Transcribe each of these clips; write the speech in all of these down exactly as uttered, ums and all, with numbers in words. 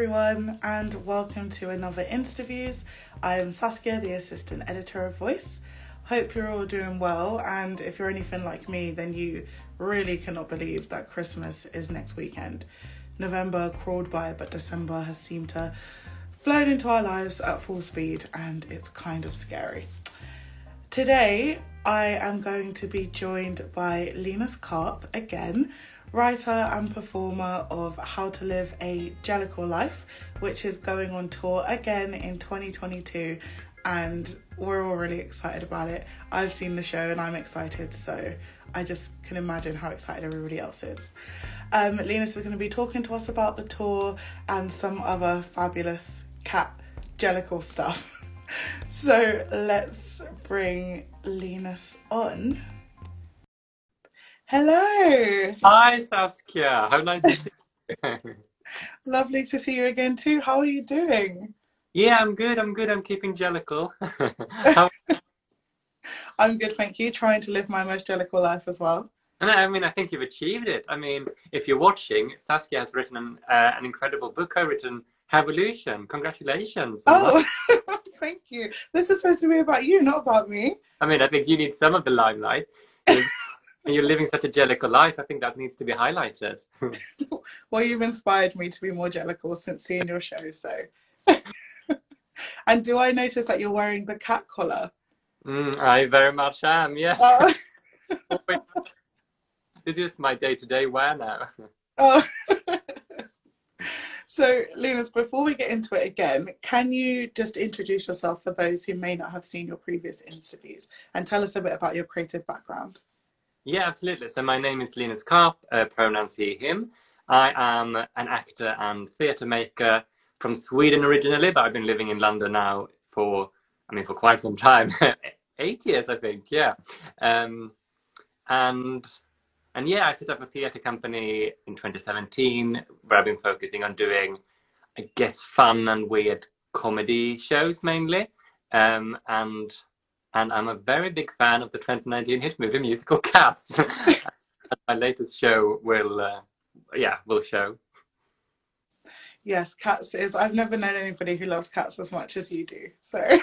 Everyone, and welcome to another InstaViews. I am Saskia, the assistant editor of Voice. Hope you're all doing well, and if you're anything like me, then you really cannot believe that Christmas is next weekend. November crawled by, but December has seemed to flown into our lives at full speed, and it's kind of scary. Today, I am going to be joined by Linus Karp again, writer and performer of How To Live A Jellicle Life, which is going on tour again in twenty twenty-two, and we're all really excited about it. I've seen the show and I'm excited, so I just can imagine how excited everybody else is. Um, Linus is going to be talking to us about the tour and some other fabulous cat jellicle stuff. So let's bring Linus on. Hello. Hi, Saskia. How nice to see you. Lovely to see you again too. How are you doing? Yeah, I'm good. I'm good. I'm keeping jellicle. How- I'm good, thank you. Trying to live my most jellicle life as well. And I mean, I think you've achieved it. I mean, if you're watching, Saskia has written an, uh, an incredible book, co-written Hevolution. Congratulations. Oh, thank you. This is supposed to be about you, not about me. I mean, I think you need some of the limelight. And you're living such a jellicle life, I think that needs to be highlighted. Well, you've inspired me to be more jellicle since seeing your show, so. And do I notice that you're wearing the cat collar? Mm, I very much am, yes. Oh. This is my day-to-day wear now. Oh. So, Linus, before we get into it again, can you just introduce yourself for those who may not have seen your previous interviews and tell us a bit about your creative background? Yeah, absolutely. So my name is Linus Karp, uh, pronouns he, him. I am an actor and theatre maker from Sweden originally, but I've been living in London now for, I mean, for quite some time, eight years, I think. Yeah. Um, and and yeah, I set up a theatre company in twenty seventeen, where I've been focusing on doing, I guess, fun and weird comedy shows mainly. Um, and... And I'm a very big fan of the twenty nineteen hit movie musical Cats. My latest show will, uh, yeah, will show. Yes, Cats is. I've never known anybody who loves Cats as much as you do. So.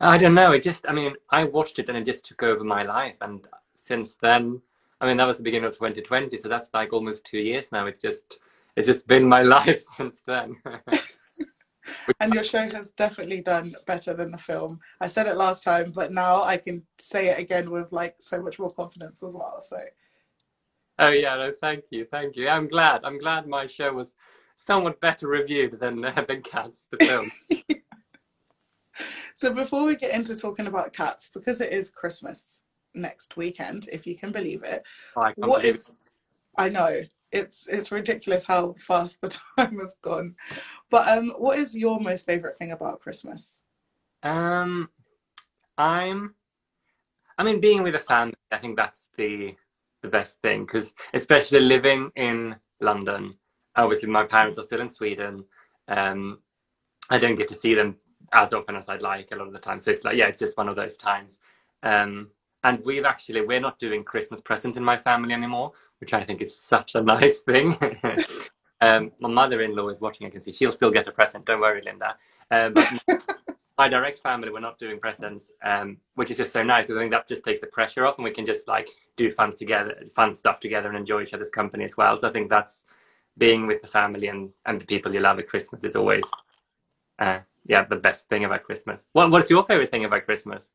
I don't know. It just, I mean, I watched it and it just took over my life. And since then, I mean, that was the beginning of twenty twenty. So that's like almost two years now. It's just, it's just been my life since then. And your show has definitely done better than the film. I said it last time, but now I can say it again with like so much more confidence as well. So, oh yeah, no, thank you, thank you. I'm glad. I'm glad my show was somewhat better reviewed than uh, than Cats, the film. Yeah. So before we get into talking about Cats, because it is Christmas next weekend, if you can believe it, oh, I can't what believe is? It. I know. It's it's ridiculous how fast the time has gone. But um, what is your most favourite thing about Christmas? Um, I'm, I mean, being with a family, I think that's the the best thing. Because especially living in London, obviously my parents are still in Sweden. Um, I don't get to see them as often as I'd like a lot of the time. So it's like, yeah, it's just one of those times. Um, and we've actually, we're not doing Christmas presents in my family anymore, which I think is such a nice thing. um, my mother-in-law is watching, I can see. She'll still get a present, don't worry, Linda. Um, but my direct family, we're not doing presents, um, which is just so nice, because I think that just takes the pressure off and we can just like do fun, together, fun stuff together and enjoy each other's company as well. So I think that's being with the family and, and the people you love at Christmas is always, uh, yeah, the best thing about Christmas. What, what's your favourite thing about Christmas?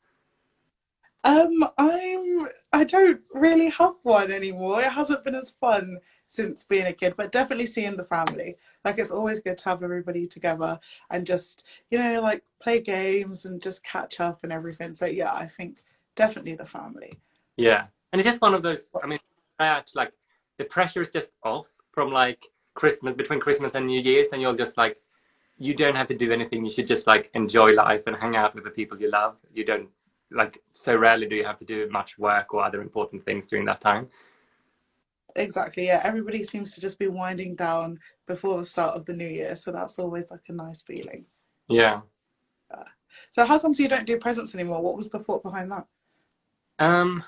Um, I'm, I don't really have one anymore. It hasn't been as fun since being a kid, but definitely seeing the family. Like, it's always good to have everybody together and just, you know, like play games and just catch up and everything. So yeah, I think definitely the family. Yeah. And it's just one of those, I mean, like the pressure is just off from like Christmas, between Christmas and New Year's, and you're just like, you don't have to do anything. You should just like enjoy life and hang out with the people you love. You don't. Like, so rarely do you have to do much work or other important things during that time. Exactly, yeah. Everybody seems to just be winding down before the start of the new year, so that's always like a nice feeling. Yeah. Uh, so how comes you don't do presents anymore? What was the thought behind that? Um,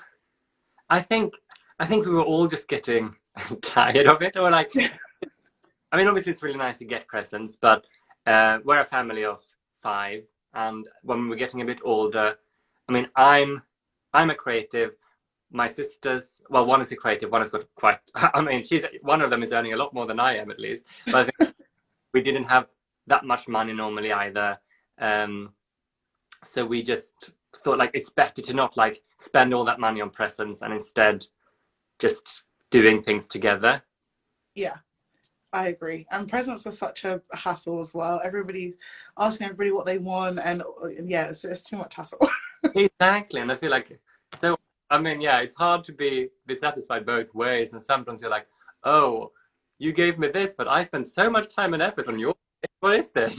I think I think we were all just getting tired of it, or like, I mean, obviously it's really nice to get presents, but uh, we're a family of five, and when we're getting a bit older, I mean, I'm I'm a creative. My sisters, well, one is a creative, one has got quite, I mean, she's, one of them is earning a lot more than I am, at least. But I think we didn't have that much money normally either. Um, so we just thought, like, it's better to not, like, spend all that money on presents and instead just doing things together. Yeah, I agree. And presents are such a hassle as well. Everybody asking everybody what they want, and yeah, it's, it's too much hassle. Exactly. And I feel like, so, I mean, yeah, it's hard to be, be satisfied both ways. And sometimes you're like, oh, you gave me this, but I spent so much time and effort on your, what is this?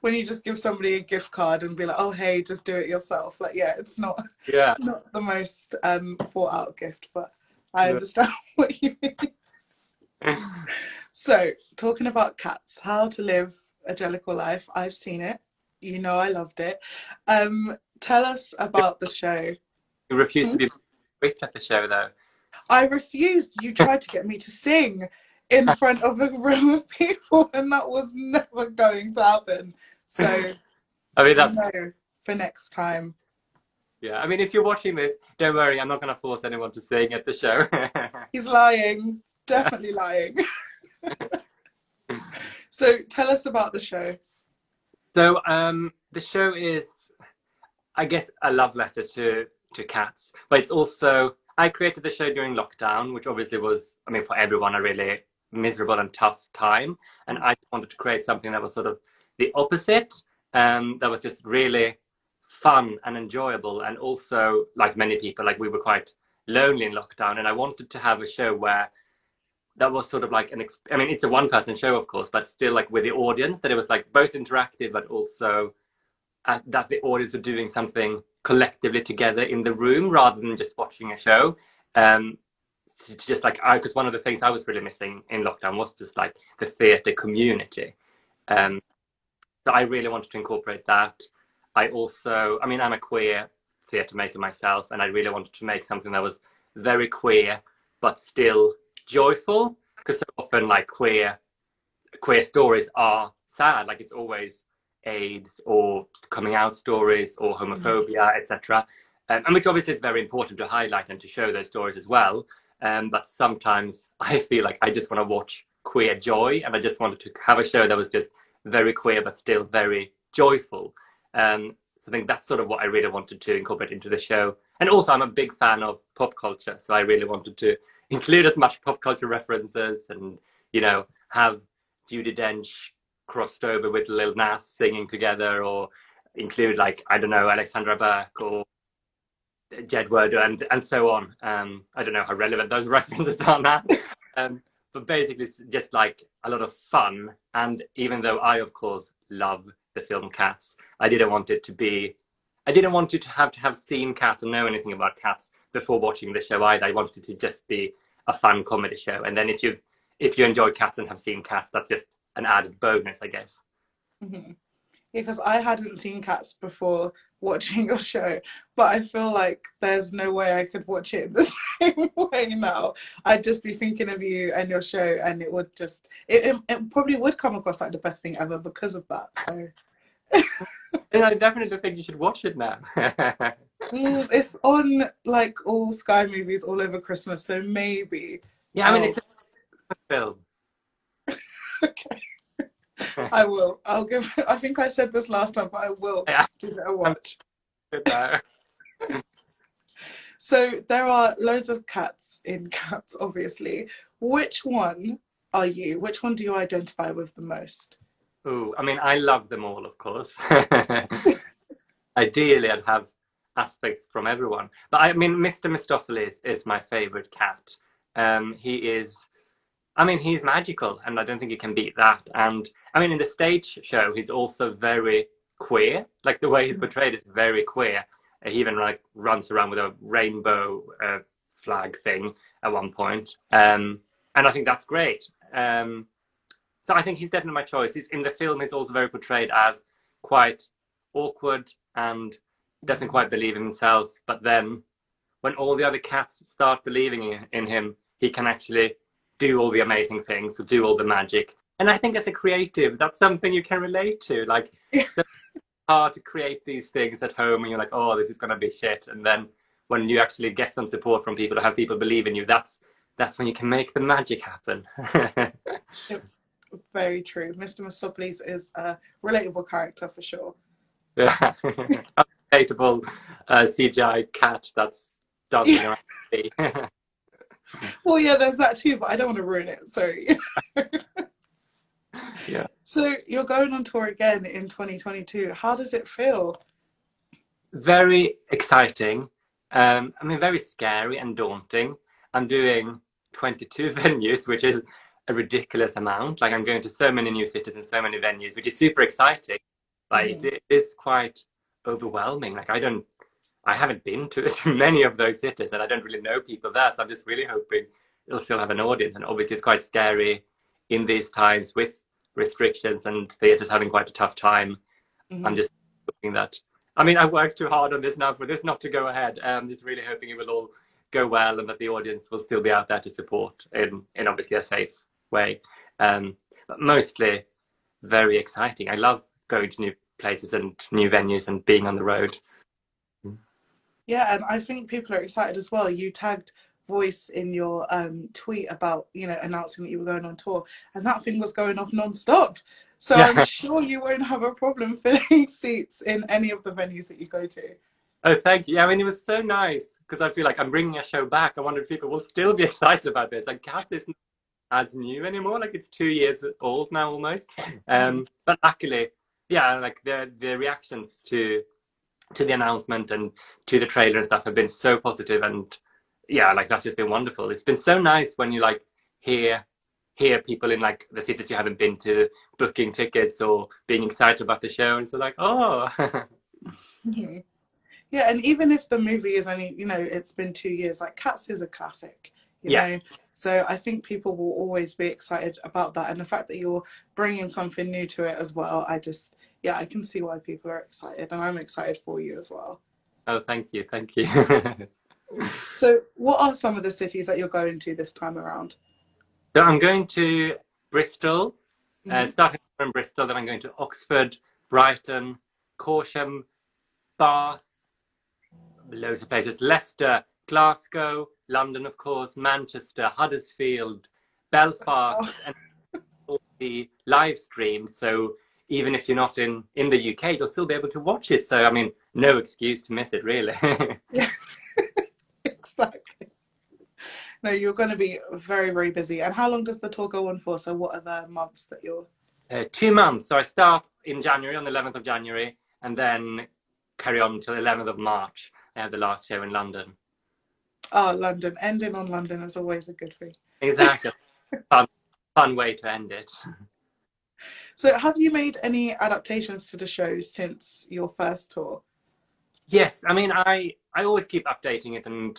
When you just give somebody a gift card and be like, oh, hey, just do it yourself. Like, yeah, it's not, yeah. not the most um, thought out gift, but I understand what you mean. So, talking about cats, How to Live a Jellicle Life. I've seen it. You know I loved it. Um, tell us about the show. You refused to be briefed at the show, though. I refused. You tried to get me to sing in front of a room of people, and that was never going to happen. So, I mean, that's... no, for next time. Yeah, I mean, if you're watching this, don't worry. I'm not going to force anyone to sing at the show. He's lying. Definitely lying. So, tell us about the show. So, um, the show is, I guess, a love letter to, to cats. But it's also, I created the show during lockdown, which obviously was, I mean, for everyone, a really miserable and tough time. And I wanted to create something that was sort of the opposite, um, that was just really fun and enjoyable. And also, like many people, like we were quite lonely in lockdown. And I wanted to have a show where that was sort of like an, exp I mean, it's a one person show, of course, but still like with the audience, that it was like both interactive, but also uh, that the audience were doing something collectively together in the room rather than just watching a show. Um, so just like, I, because one of the things I was really missing in lockdown was just like the theatre community. Um, so I really wanted to incorporate that. I also, I mean, I'm a queer theatre maker myself, and I really wanted to make something that was very queer, but still joyful, because so often like queer queer stories are sad, like it's always AIDS or coming out stories or homophobia, etc., um, and which obviously is very important to highlight and to show those stories as well, um, but sometimes I feel like I just want to watch queer joy, and I just wanted to have a show that was just very queer but still very joyful, um, so I think that's sort of what I really wanted to incorporate into the show. And also I'm a big fan of pop culture, so I really wanted to include as much pop culture references and, you know, have Judi Dench crossed over with Lil Nas singing together, or include, like, I don't know, Alexandra Burke or Jedward and, and so on. Um, I don't know how relevant those references are now. um, but basically, it's just, like, a lot of fun. And even though I, of course, love the film Cats, I didn't want it to be... I didn't want you to have to have seen Cats or know anything about Cats before watching the show either. I wanted it to just be a fun comedy show. And then if you if you enjoy Cats and have seen Cats, that's just an added bonus, I guess. Mm-hmm. Yeah, because I hadn't seen Cats before watching your show, but I feel like there's no way I could watch it the same way now. I'd just be thinking of you and your show, and it would just, it, it, it probably would come across like the best thing ever because of that, so... And I definitely think you should watch it now. Mm, it's on like all Sky movies all over Christmas, so maybe. Yeah, I'll... I mean, it's a film. Okay. I will. I'll give it, I think I said this last time, but I will yeah. give it a watch. So there are loads of cats in Cats, obviously. Which one are you? Which one do you identify with the most? Ooh, I mean, I love them all, of course. Ideally, I'd have aspects from everyone. But I mean, Mister Mistoffelees is my favourite cat. Um, he is, I mean, he's magical, and I don't think you can beat that. And I mean, in the stage show, he's also very queer. Like, the way he's portrayed is very queer. He even like runs around with a rainbow uh, flag thing at one point. Um, and I think that's great. Um, So I think he's definitely my choice. He's, in the film, he's also very portrayed as quite awkward and doesn't quite believe in himself. But then when all the other cats start believing in him, he can actually do all the amazing things, to do all the magic. And I think as a creative, that's something you can relate to. Like, it's so hard to create these things at home and you're like, oh, this is going to be shit. And then when you actually get some support from people, to have people believe in you, that's that's when you can make the magic happen. It's very true. Mister Mistoffelees is a relatable character for sure. Yeah. A relatable uh, C G I cat that's dancing around the sea. Well, yeah, there's that too, but I don't want to ruin it, so. Yeah. So you're going on tour again in twenty twenty-two. How does it feel? Very exciting. Um, I mean, very scary and daunting. I'm doing twenty-two venues, which is a ridiculous amount. Like, I'm going to so many new cities and so many venues, which is super exciting. Like, mm. it is quite overwhelming. Like, I don't, I haven't been to many of those cities and I don't really know people there. So I'm just really hoping it'll still have an audience. And obviously it's quite scary in these times with restrictions and theaters having quite a tough time. Mm-hmm. I'm just hoping that, I mean, I worked too hard on this now for this not to go ahead. I'm just really hoping it will all go well and that the audience will still be out there to support in, in obviously a safe way. Um, but mostly very exciting. I love going to new places and new venues and being on the road. Yeah, and I think people are excited as well. You tagged Voice in your um, tweet about, you know, announcing that you were going on tour, and that thing was going off non-stop. So yeah. I'm sure you won't have a problem filling seats in any of the venues that you go to. Oh, thank you. I mean, it was so nice because I feel like I'm bringing a show back. I wonder if people will still be excited about this. Like, Cats isn't as new anymore. Like, it's two years old now almost. Um, but luckily, yeah, like the the reactions to to the announcement and to the trailer and stuff have been so positive, and yeah, like that's just been wonderful. It's been so nice when you like hear hear people in like the cities you haven't been to booking tickets or being excited about the show, and so like, oh. Mm-hmm. Yeah, and even if the movie is only, you know, it's been two years, like Cats is a classic, you yeah. know, so I think people will always be excited about that, and the fact that you're bringing something new to it as well, I just, yeah, I can see why people are excited, and I'm excited for you as well. Oh, thank you, thank you. So what are some of the cities that you're going to this time around? So I'm going to Bristol, mm-hmm. uh, starting from Bristol, then I'm going to Oxford, Brighton, Corsham, Bath, loads of places, Leicester, Glasgow, London, of course, Manchester, Huddersfield, Belfast, oh. and all the live stream. So even if you're not in, in the U K, you'll still be able to watch it. So, I mean, no excuse to miss it, really. Yeah. Exactly. No, you're going to be very, very busy. And how long does the tour go on for? So what are the months that you're... Uh, two months. So I start in January, on the eleventh of January, and then carry on until the eleventh of March. I have the last show in London. Oh, London. Ending on London is always a good thing. Exactly. Fun, fun way to end it. So have you made any adaptations to the show since your first tour? Yes, I mean, I, I always keep updating it and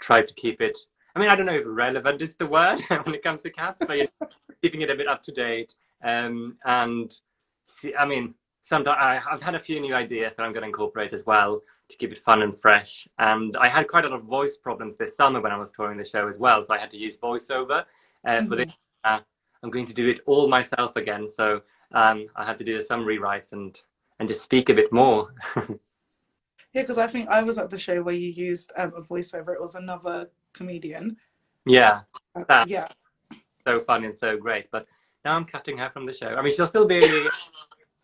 try to keep it, I mean, I don't know if relevant is the word when it comes to Cats, but you know, keeping it a bit up to date. Um, and see, I mean, sometimes I, I've had a few new ideas that I'm going to incorporate as well to keep it fun and fresh. And I had quite a lot of voice problems this summer when I was touring the show as well, so I had to use voiceover uh, mm-hmm. for this. Uh, I'm going to do it all myself again, so um, I had to do some rewrites and and just speak a bit more. Yeah, because I think I was at the show where you used um, a voiceover. It was another comedian. Yeah, uh, yeah, so fun and so great. But now I'm cutting her from the show. I mean, she'll still be,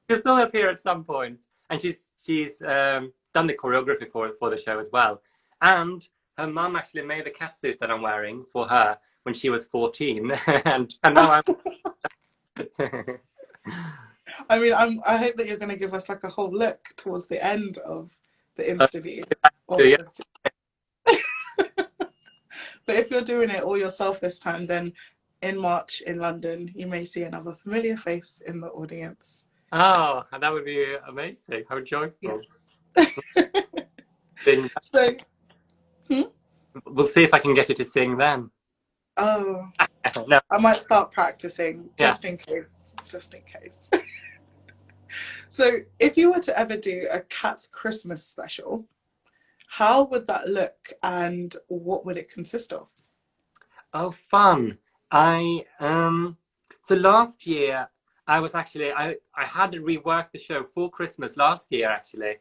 she'll still appear at some point, and she's she's um, done the choreography for for the show as well. And her mum actually made the cat suit that I'm wearing for her when she was fourteen, and, and now I'm... I mean, I'm, I hope that you're going to give us like a whole look towards the end of the interviews. Uh, yeah. But if you're doing it all yourself this time, then in March in London, you may see another familiar face in the audience. Oh, that would be amazing. How joyful. Yes. Then, so, hmm? We'll see if I can get you to sing then. Oh, no. I might start practicing just yeah. in case, just in case. So if you were to ever do a Cats Christmas special, how would that look and what would it consist of? Oh, fun. I um so last year I was actually I I had to rework the show for Christmas last year actually,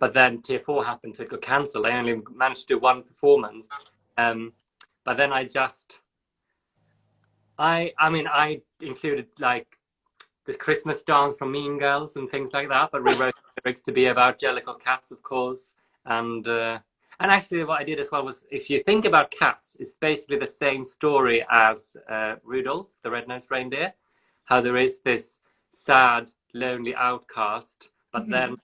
but then tier four happened, so it got cancelled. I only managed to do one performance, um but then I just I I mean I included like the Christmas dance from Mean Girls and things like that, but rewrote the lyrics to be about jellicle cats, of course. And uh, and actually what I did as well was, if you think about cats, it's basically the same story as uh, Rudolph, the Red-Nosed Reindeer, how there is this sad, lonely outcast, but mm-hmm. then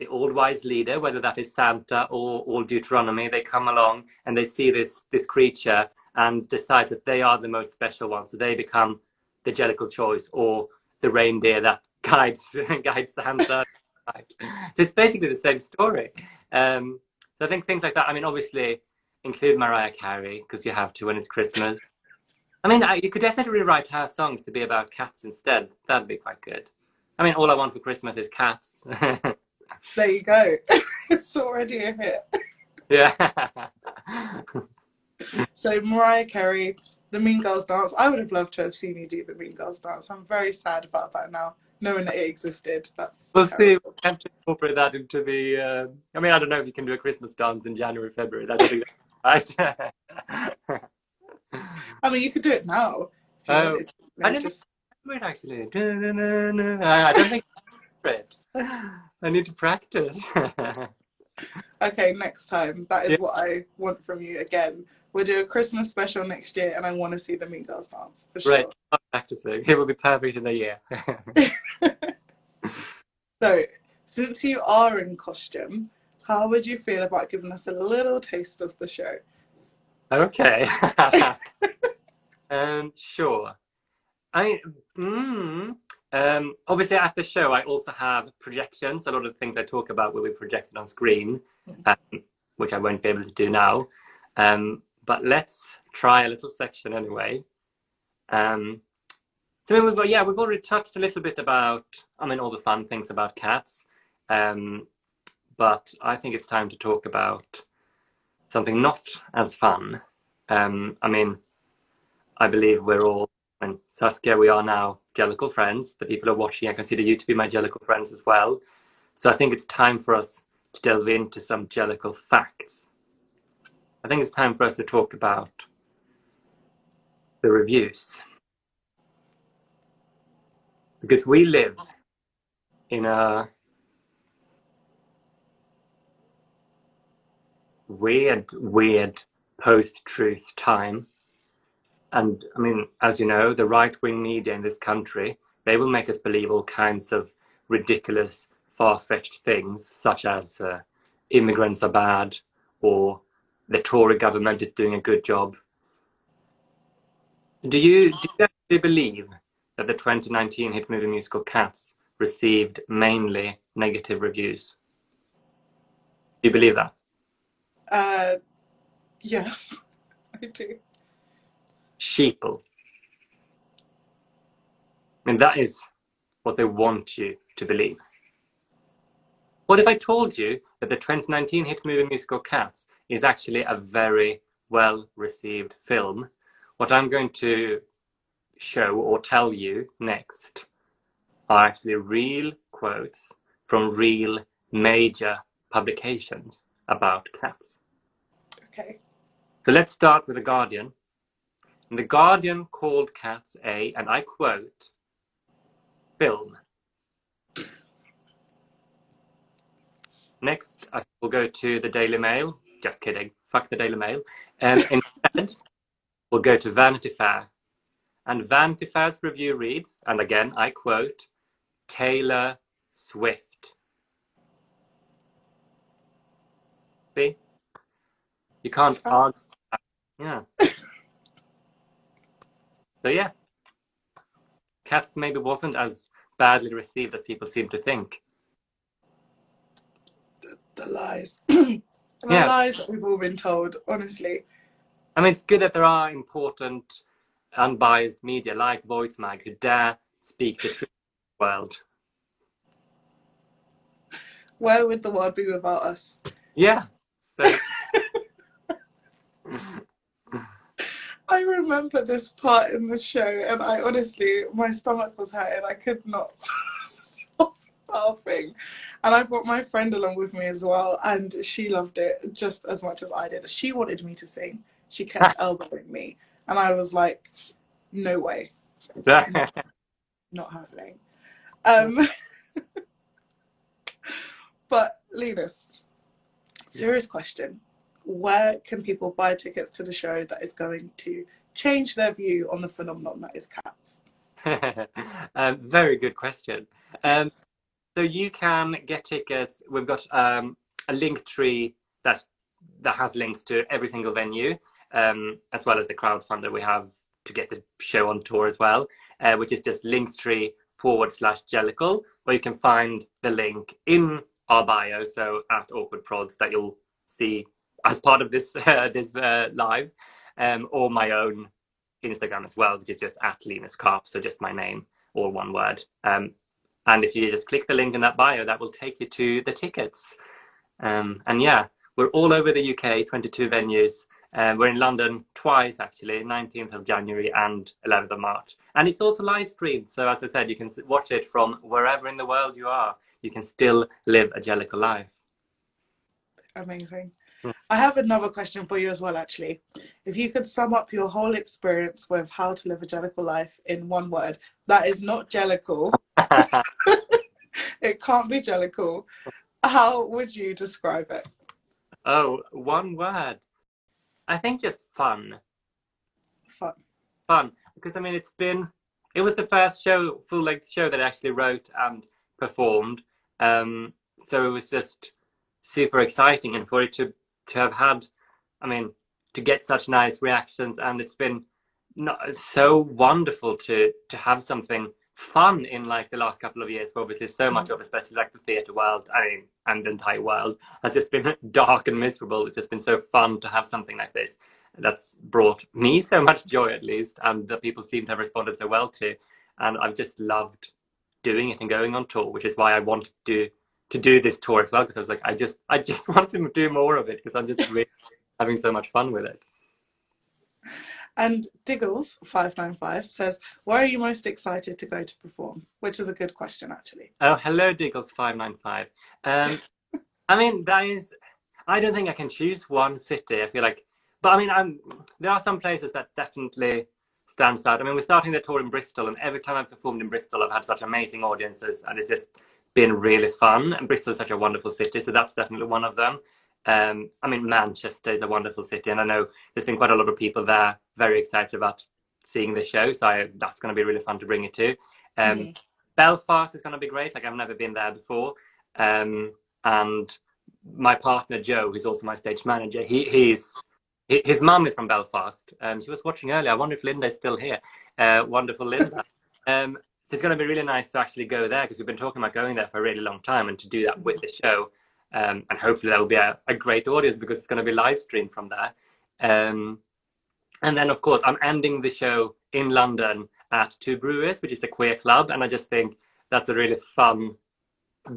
the all-wise leader, whether that is Santa or Old Deuteronomy, they come along and they see this, this creature and decides that they are the most special one. So they become the jellicle choice, or the reindeer that guides guides Santa. So it's basically the same story. Um, so I think things like that. I mean, obviously, include Mariah Carey, because you have to when it's Christmas. I mean, I, you could definitely rewrite her songs to be about cats instead. That'd be quite good. I mean, all I want for Christmas is cats. There you go. It's already a hit. Yeah. So Mariah Carey, the Mean Girls dance. I would have loved to have seen you do the Mean Girls dance. I'm very sad about that now, knowing that it existed. That's we'll terrible. See. We'll have to incorporate that into the. Uh, I mean, I don't know if you can do a Christmas dance in January, February. That doesn't. I mean, you could do it now. Oh, you know, I didn't just... remember it actually. No, no, no, no. I don't think I remember it. I need to practice. Okay, next time. That is yeah. what I want from you again. We'll do a Christmas special next year, and I want to see the Mean Girls dance, for sure. Right, I'm practicing. It will be perfect in a year. So, since you are in costume, how would you feel about giving us a little taste of the show? Okay. um, sure. I mm, um, obviously, at the show, I also have projections. A lot of the things I talk about will be projected on screen, um, which I won't be able to do now. Um, But let's try a little section anyway. Um, so we've, yeah, we've already touched a little bit about, I mean, all the fun things about cats. Um, but I think it's time to talk about something not as fun. Um, I mean, I believe we're all, and Saskia, we are now jellicle friends. The people are watching, I consider you to be my jellicle friends as well. So I think it's time for us to delve into some jellicle facts. I think it's time for us to talk about the reviews. Because we live in a weird, weird post-truth time. And I mean, as you know, the right-wing media in this country, they will make us believe all kinds of ridiculous, far-fetched things, such as uh, immigrants are bad, or the Tory government is doing a good job. Do you, do you actually believe that the twenty nineteen hit movie musical Cats received mainly negative reviews? Do you believe that? Uh, yes, I do. Sheeple. And that is what they want you to believe. What if I told you that the twenty nineteen hit movie musical Cats is actually a very well-received film? What I'm going to show or tell you next are actually real quotes from real major publications about Cats. Okay. So let's start with The Guardian. And The Guardian called Cats a, and I quote, film. Next, I will go to the Daily Mail. Just kidding. Fuck the Daily Mail. Um, instead, we'll go to Vanity Fair. And Vanity Fair's review reads, and again, I quote, Taylor Swift. See? You can't argue. Yeah. So, yeah. Cats maybe wasn't as badly received as people seem to think. The lies. The yeah. lies that we've all been told, honestly. I mean, it's good that there are important, unbiased media like Voicemag who dare speak the truth to the world. Where would the world be without us? Yeah. So. I remember this part in the show, and I honestly, my stomach was hurting. I could not stop laughing. And I brought my friend along with me as well, and she loved it just as much as I did. She wanted me to sing. She kept elbowing me. And I was like, no way. Not, not happening. Um, but Linus, serious yeah. question. Where can people buy tickets to the show that is going to change their view on the phenomenon that is cats? um, very good question. Um, so you can get tickets. We've got um, a link tree that that has links to every single venue, um, as well as the crowdfunder we have to get the show on tour as well, uh, which is just linktree forward slash Jellicle, where you can find the link in our bio, so at Awkward Prods, that you'll see as part of this uh, this uh, live, um, or my own Instagram as well, which is just at Linus Karp, so just my name, all one word. Um, and if you just click the link in that bio, that will take you to the tickets. Um, and yeah, we're all over the U K, twenty-two venues. Uh, we're in London twice, actually, nineteenth of January and eleventh of March. And it's also live streamed, so as I said, you can watch it from wherever in the world you are. You can still live a Jellicle life. Amazing. I have another question for you as well, actually. If you could sum up your whole experience with How to Live a Jellicle Life in one word, that is not Jellicle. It can't be Jellicle. How would you describe it? Oh, one word. I think just fun. Fun. Fun. Because, I mean, it's been... It was the first show, full-length show that I actually wrote and performed. Um, so it was just super exciting. And for it to... to have had, I mean, to get such nice reactions, and it's been not, it's so wonderful to to have something fun in like the last couple of years. Obviously, so much of, especially like the theatre world, I mean, and the entire world has just been dark and miserable. It's just been so fun to have something like this that's brought me so much joy, at least, and that people seem to have responded so well to. And I've just loved doing it and going on tour, which is why I wanted to. to do this tour as well, because I was like, I just I just want to do more of it, because I'm just really having so much fun with it. And Diggles five nine five says, where are you most excited to go to perform? Which is a good question, actually. Oh, hello, Diggles five nine five. Um, I mean, that is, I don't think I can choose one city, I feel like. But I mean, I'm, there are some places that definitely stands out. I mean, we're starting the tour in Bristol, and every time I've performed in Bristol, I've had such amazing audiences, and it's just been really fun. And Bristol is such a wonderful city, so that's definitely one of them. Um, I mean, Manchester is a wonderful city, and I know there's been quite a lot of people there very excited about seeing the show, so I, that's going to be really fun to bring it to. Um, mm-hmm. Belfast is going to be great, like I've never been there before. Um, and my partner Joe, who's also my stage manager, he he's he, his mum is from Belfast. Um, she was watching earlier. I wonder if Linda is still here. Uh, wonderful Linda. um, So it's going to be really nice to actually go there, because we've been talking about going there for a really long time, and to do that with the show. Um, and hopefully that will be a, a great audience, because it's going to be live streamed from there. Um, and then, of course, I'm ending the show in London at Two Brewers, which is a queer club. And I just think that's a really fun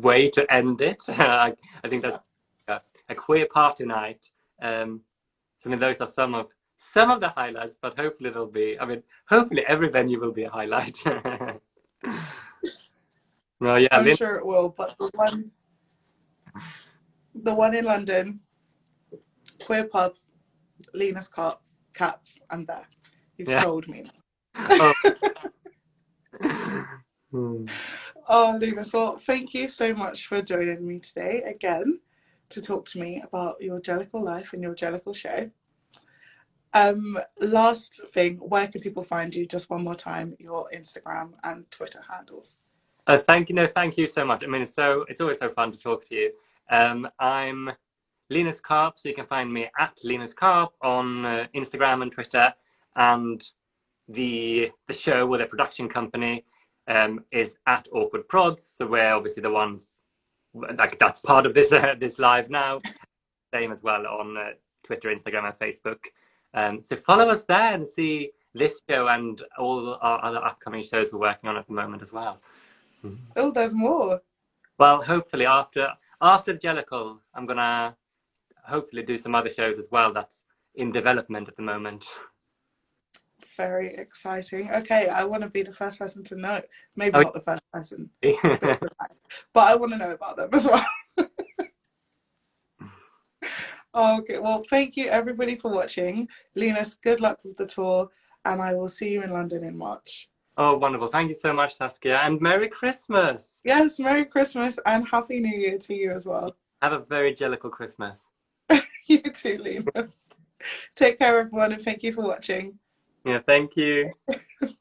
way to end it. I, I think that's a, a queer party night. Um, so, I mean, those are some of some of the highlights, but hopefully there'll be, I mean, hopefully every venue will be a highlight. Well, yeah, I'm sure it will, but the one the one in London, queer pub, Linus Karp, cats, I'm there. You've yeah. sold me. Oh. hmm. Oh, Linus, well, thank you so much for joining me today again to talk to me about your Jellicle life and your Jellicle show. Um, last thing, where can people find you? Just one more time, your Instagram and Twitter handles. Uh, thank you. No, thank you so much. I mean, it's so it's always so fun to talk to you. Um, I'm Linus Karp, so you can find me at Linus Karp on uh, Instagram and Twitter. And the the show, or the production company, um, is at Awkward Prods. So we're obviously the ones like that's part of this uh, this live now. Same as well on uh, Twitter, Instagram, and Facebook. Um, so follow us there and see this show and all our other upcoming shows we're working on at the moment as well. Oh, there's more. Well, hopefully after after Jellicle, I'm going to hopefully do some other shows as well that's in development at the moment. Very exciting. Okay, I want to be the first person to know. Maybe oh, not the first person, but I want to know about them as well. Okay, well, thank you everybody for watching. Linus, good luck with the tour, and I will see you in London in March. Oh, wonderful. Thank you so much, Saskia, and Merry Christmas. Yes, Merry Christmas, and Happy New Year to you as well. Have a very jellicle Christmas. You too, Linus. Take care, everyone, and thank you for watching. Yeah, thank you.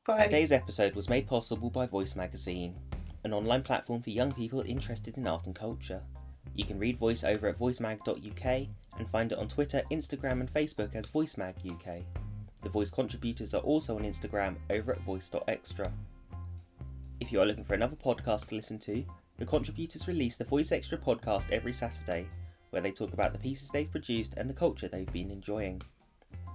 Bye. Today's episode was made possible by Voice Magazine, an online platform for young people interested in art and culture. You can read Voice over at voicemag dot U K and find it on Twitter, Instagram and Facebook as Voicemag U K. The Voice contributors are also on Instagram over at voice dot extra. If you are looking for another podcast to listen to, the contributors release the Voice Extra podcast every Saturday, where they talk about the pieces they've produced and the culture they've been enjoying.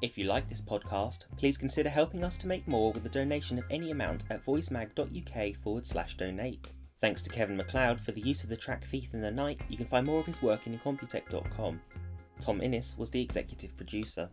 If you like this podcast, please consider helping us to make more with a donation of any amount at voicemag dot U K forward slash donate. Thanks to Kevin MacLeod for the use of the track Thief in the Night. You can find more of his work in computech dot com. Tom Innes was the executive producer.